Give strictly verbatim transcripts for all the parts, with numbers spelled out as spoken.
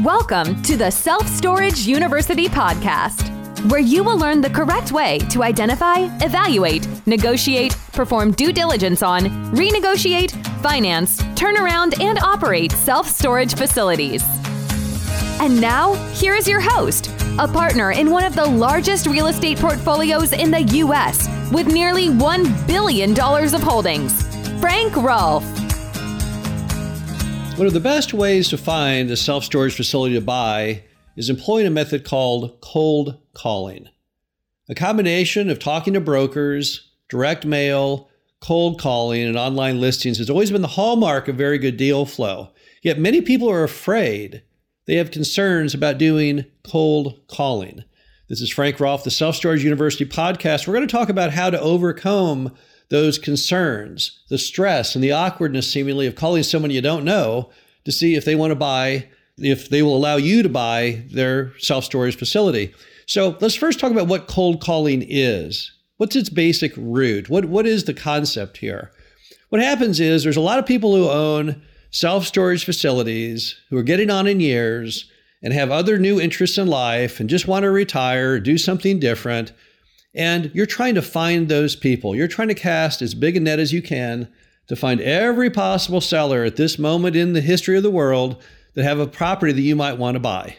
Welcome to the Self Storage University podcast, where you will learn the correct way to identify, evaluate, negotiate, perform due diligence on, renegotiate, finance, turn around, and operate self-storage facilities. And now, here is your host, a partner in one of the largest real estate portfolios in the U S with nearly one billion dollars of holdings, Frank Rolfe. One of the best ways to find a self-storage facility to buy is employing a method called cold calling. A combination of talking to brokers, direct mail, cold calling, and online listings has always been the hallmark of very good deal flow. Yet many people are afraid. They have concerns about doing cold calling. This is Frank Rolfe, the Self Storage University podcast. We're going to talk about how to overcome those concerns, the stress and the awkwardness seemingly of calling someone you don't know to see if they want to buy if they will allow you to buy their self-storage facility. So let's first talk about what cold calling is. What's its basic root? What, what is the concept here? What happens is there's a lot of people who own self-storage facilities who are getting on in years and have other new interests in life and just want to retire, do something different. And you're trying to find those people. You're trying to cast as big a net as you can to find every possible seller at this moment in the history of the world that have a property that you might want to buy.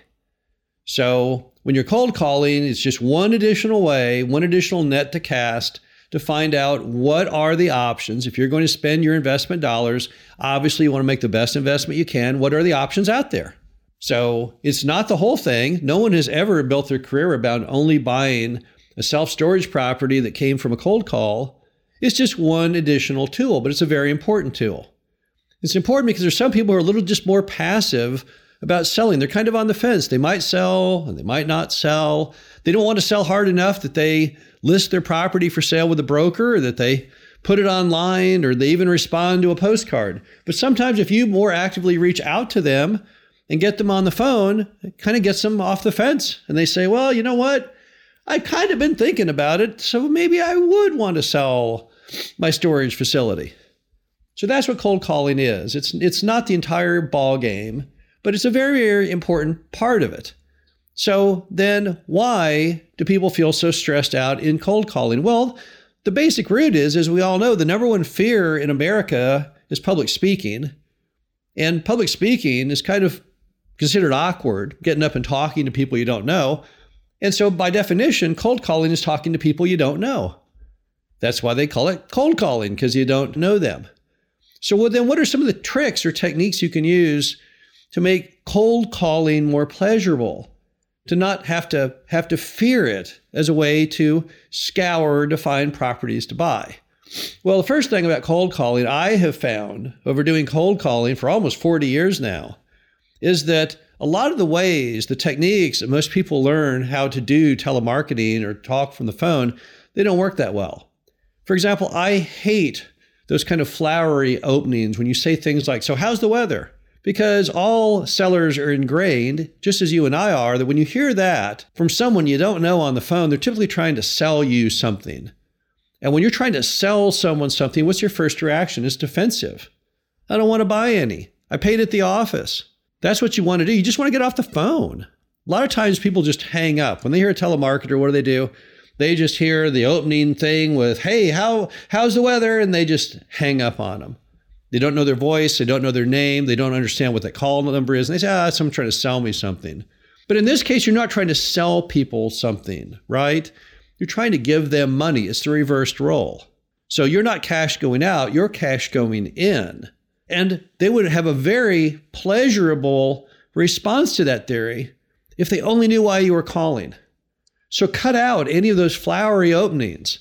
So when you're cold calling, it's just one additional way, one additional net to cast to find out what are the options. If you're going to spend your investment dollars, obviously you want to make the best investment you can. What are the options out there? So it's not the whole thing. No one has ever built their career about only buying a self-storage property that came from a cold call. It's just one additional tool, but it's a very important tool. It's important because there's some people who are a little just more passive about selling. They're kind of on the fence. They might sell and they might not sell. They don't want to sell hard enough that they list their property for sale with a broker or that they put it online or they even respond to a postcard. But sometimes if you more actively reach out to them and get them on the phone, it kind of gets them off the fence. And they say, well, you know what? I've kind of been thinking about it. So maybe I would want to sell my storage facility. So that's what cold calling is. It's it's not the entire ball game, but it's a very, very important part of it. So then why do people feel so stressed out in cold calling? Well, the basic root is, as we all know, the number one fear in America is public speaking. And public speaking is kind of considered awkward, getting up and talking to people you don't know. And so by definition, cold calling is talking to people you don't know. That's why they call it cold calling, because you don't know them. So then what are some of the tricks or techniques you can use to make cold calling more pleasurable, to not have to have to fear it as a way to scour to find properties to buy? Well, the first thing about cold calling I have found over doing cold calling for almost forty years now is that a lot of the ways, the techniques that most people learn how to do telemarketing or talk from the phone, they don't work that well. For example, I hate those kind of flowery openings when you say things like, so how's the weather? Because all sellers are ingrained, just as you and I are, that when you hear that from someone you don't know on the phone, they're typically trying to sell you something. And when you're trying to sell someone something, what's your first reaction? It's defensive. I don't want to buy any. I paid at the office. That's what you want to do. You just want to get off the phone. A lot of times people just hang up. When they hear a telemarketer, what do they do? They just hear the opening thing with, hey, how how's the weather? And they just hang up on them. They don't know their voice. They don't know their name. They don't understand what that call number is. And they say, ah, someone's trying to sell me something. But in this case, you're not trying to sell people something, right? You're trying to give them money. It's the reversed role. So you're not cash going out. You're cash going in. And they would have a very pleasurable response to that theory if they only knew why you were calling. So cut out any of those flowery openings.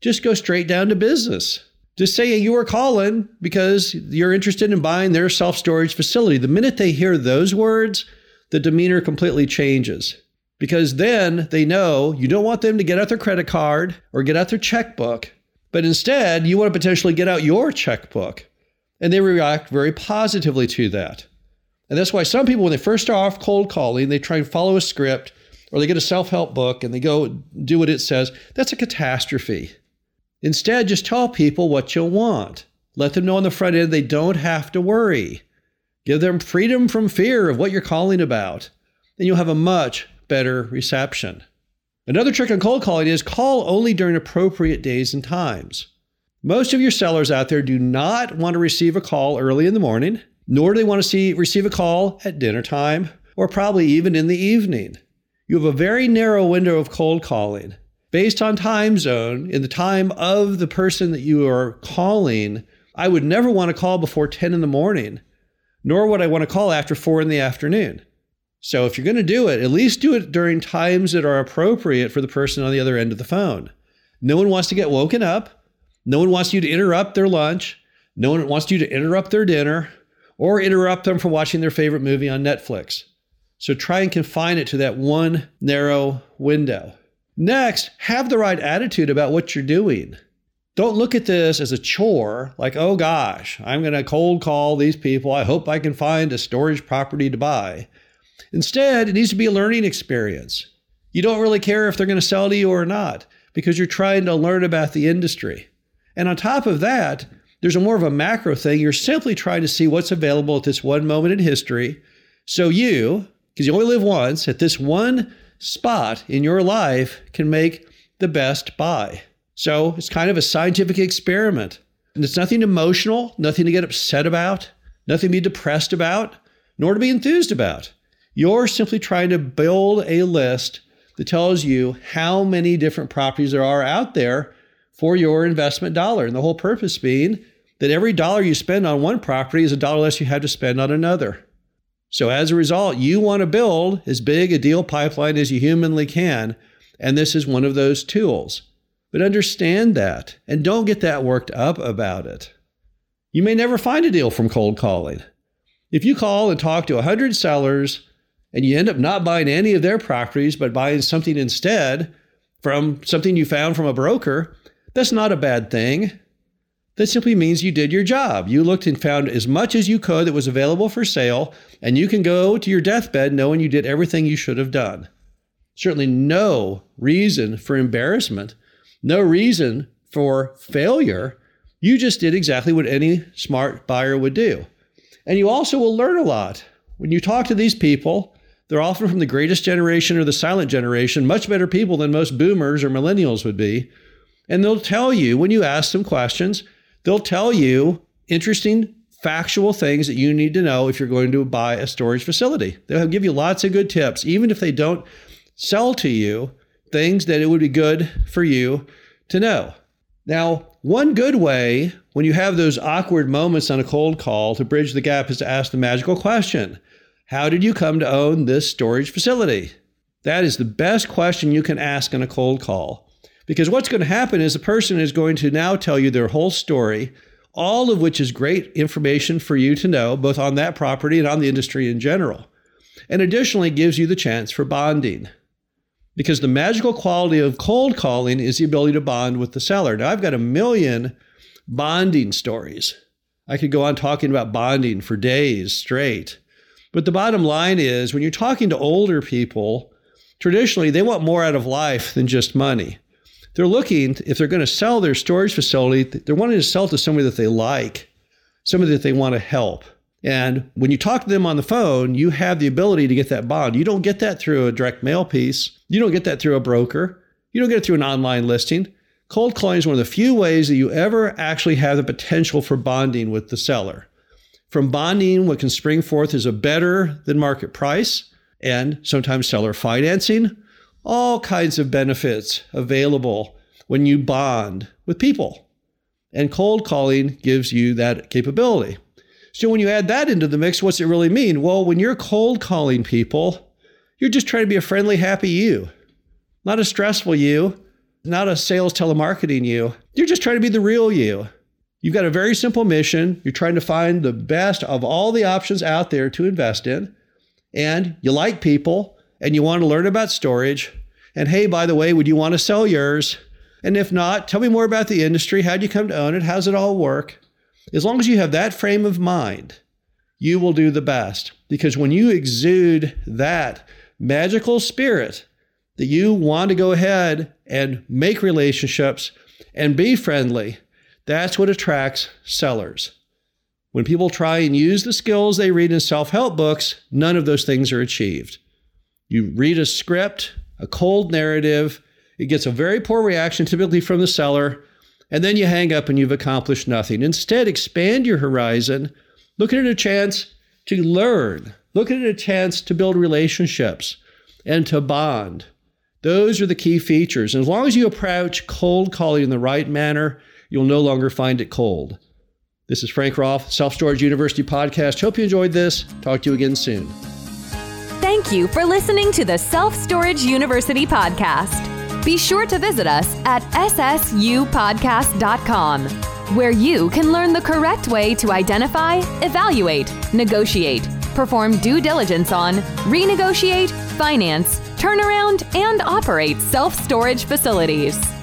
Just go straight down to business. Just say you were calling because you're interested in buying their self-storage facility. The minute they hear those words, the demeanor completely changes. Because then they know you don't want them to get out their credit card or get out their checkbook. But instead, you want to potentially get out your checkbook. And they react very positively to that. And that's why some people, when they first start off cold calling, they try and follow a script, or they get a self-help book and they go do what it says. That's a catastrophe. Instead, just tell people what you want. Let them know on the front end they don't have to worry. Give them freedom from fear of what you're calling about, and you'll have a much better reception. Another trick on cold calling is call only during appropriate days and times. Most of your sellers out there do not want to receive a call early in the morning, nor do they want to see receive a call at dinner time, or probably even in the evening. You have a very narrow window of cold calling. Based on time zone, in the time of the person that you are calling, I would never want to call before ten in the morning, nor would I want to call after four in the afternoon. So if you're going to do it, at least do it during times that are appropriate for the person on the other end of the phone. No one wants to get woken up. No one wants you to interrupt their lunch. No one wants you to interrupt their dinner or interrupt them from watching their favorite movie on Netflix. So try and confine it to that one narrow window. Next, have the right attitude about what you're doing. Don't look at this as a chore, like, oh gosh, I'm going to cold call these people. I hope I can find a storage property to buy. Instead, it needs to be a learning experience. You don't really care if they're going to sell to you or not because you're trying to learn about the industry. And on top of that, there's a more of a macro thing. You're simply trying to see what's available at this one moment in history. So you, because you only live once, at this one spot in your life can make the best buy. So it's kind of a scientific experiment. And it's nothing emotional, nothing to get upset about, nothing to be depressed about, nor to be enthused about. You're simply trying to build a list that tells you how many different properties there are out there for your investment dollar. And the whole purpose being that every dollar you spend on one property is a dollar less you have to spend on another. So as a result, you want to build as big a deal pipeline as you humanly can. And this is one of those tools. But understand that and don't get that worked up about it. You may never find a deal from cold calling. If you call and talk to one hundred sellers and you end up not buying any of their properties, but buying something instead from something you found from a broker, that's not a bad thing. That simply means you did your job. You looked and found as much as you could that was available for sale, and you can go to your deathbed knowing you did everything you should have done. Certainly no reason for embarrassment, no reason for failure. You just did exactly what any smart buyer would do. And you also will learn a lot. When you talk to these people, they're often from the greatest generation or the silent generation, much better people than most boomers or millennials would be. And they'll tell you, when you ask them questions, they'll tell you interesting, factual things that you need to know if you're going to buy a storage facility. They'll give you lots of good tips, even if they don't sell to you, things that it would be good for you to know. Now, one good way when you have those awkward moments on a cold call to bridge the gap is to ask the magical question. How did you come to own this storage facility? That is the best question you can ask on a cold call. Because what's going to happen is the person is going to now tell you their whole story, all of which is great information for you to know, both on that property and on the industry in general. And additionally, gives you the chance for bonding. Because the magical quality of cold calling is the ability to bond with the seller. Now, I've got a million bonding stories. I could go on talking about bonding for days straight. But the bottom line is, when you're talking to older people, traditionally, they want more out of life than just money. They're looking, if they're going to sell their storage facility, they're wanting to sell to somebody that they like, somebody that they want to help. And when you talk to them on the phone, you have the ability to get that bond. You don't get that through a direct mail piece. You don't get that through a broker. You don't get it through an online listing. Cold calling is one of the few ways that you ever actually have the potential for bonding with the seller. From bonding, what can spring forth is a better than market price and sometimes seller financing. All kinds of benefits available when you bond with people. And cold calling gives you that capability. So when you add that into the mix, what's it really mean? Well, when you're cold calling people, you're just trying to be a friendly, happy you. Not a stressful you, not a sales telemarketing you. You're just trying to be the real you. You've got a very simple mission. You're trying to find the best of all the options out there to invest in. And you like people. And you want to learn about storage. And hey, by the way, would you want to sell yours? And if not, tell me more about the industry. How'd you come to own it? How's it all work? As long as you have that frame of mind, you will do the best. Because when you exude that magical spirit that you want to go ahead and make relationships and be friendly, that's what attracts sellers. When people try and use the skills they read in self-help books, none of those things are achieved. You read a script, a cold narrative, it gets a very poor reaction typically from the seller, and then you hang up and you've accomplished nothing. Instead, expand your horizon. Look at it a chance to learn. Look at it a chance to build relationships and to bond. Those are the key features. And as long as you approach cold calling in the right manner, you'll no longer find it cold. This is Frank Rolfe, Self Storage University podcast. Hope you enjoyed this. Talk to you again soon. Thank you for listening to the Self Storage University podcast. Be sure to visit us at S S U podcast dot com, where you can learn the correct way to identify, evaluate, negotiate, perform due diligence on, renegotiate, finance, turn around, and operate self-storage facilities.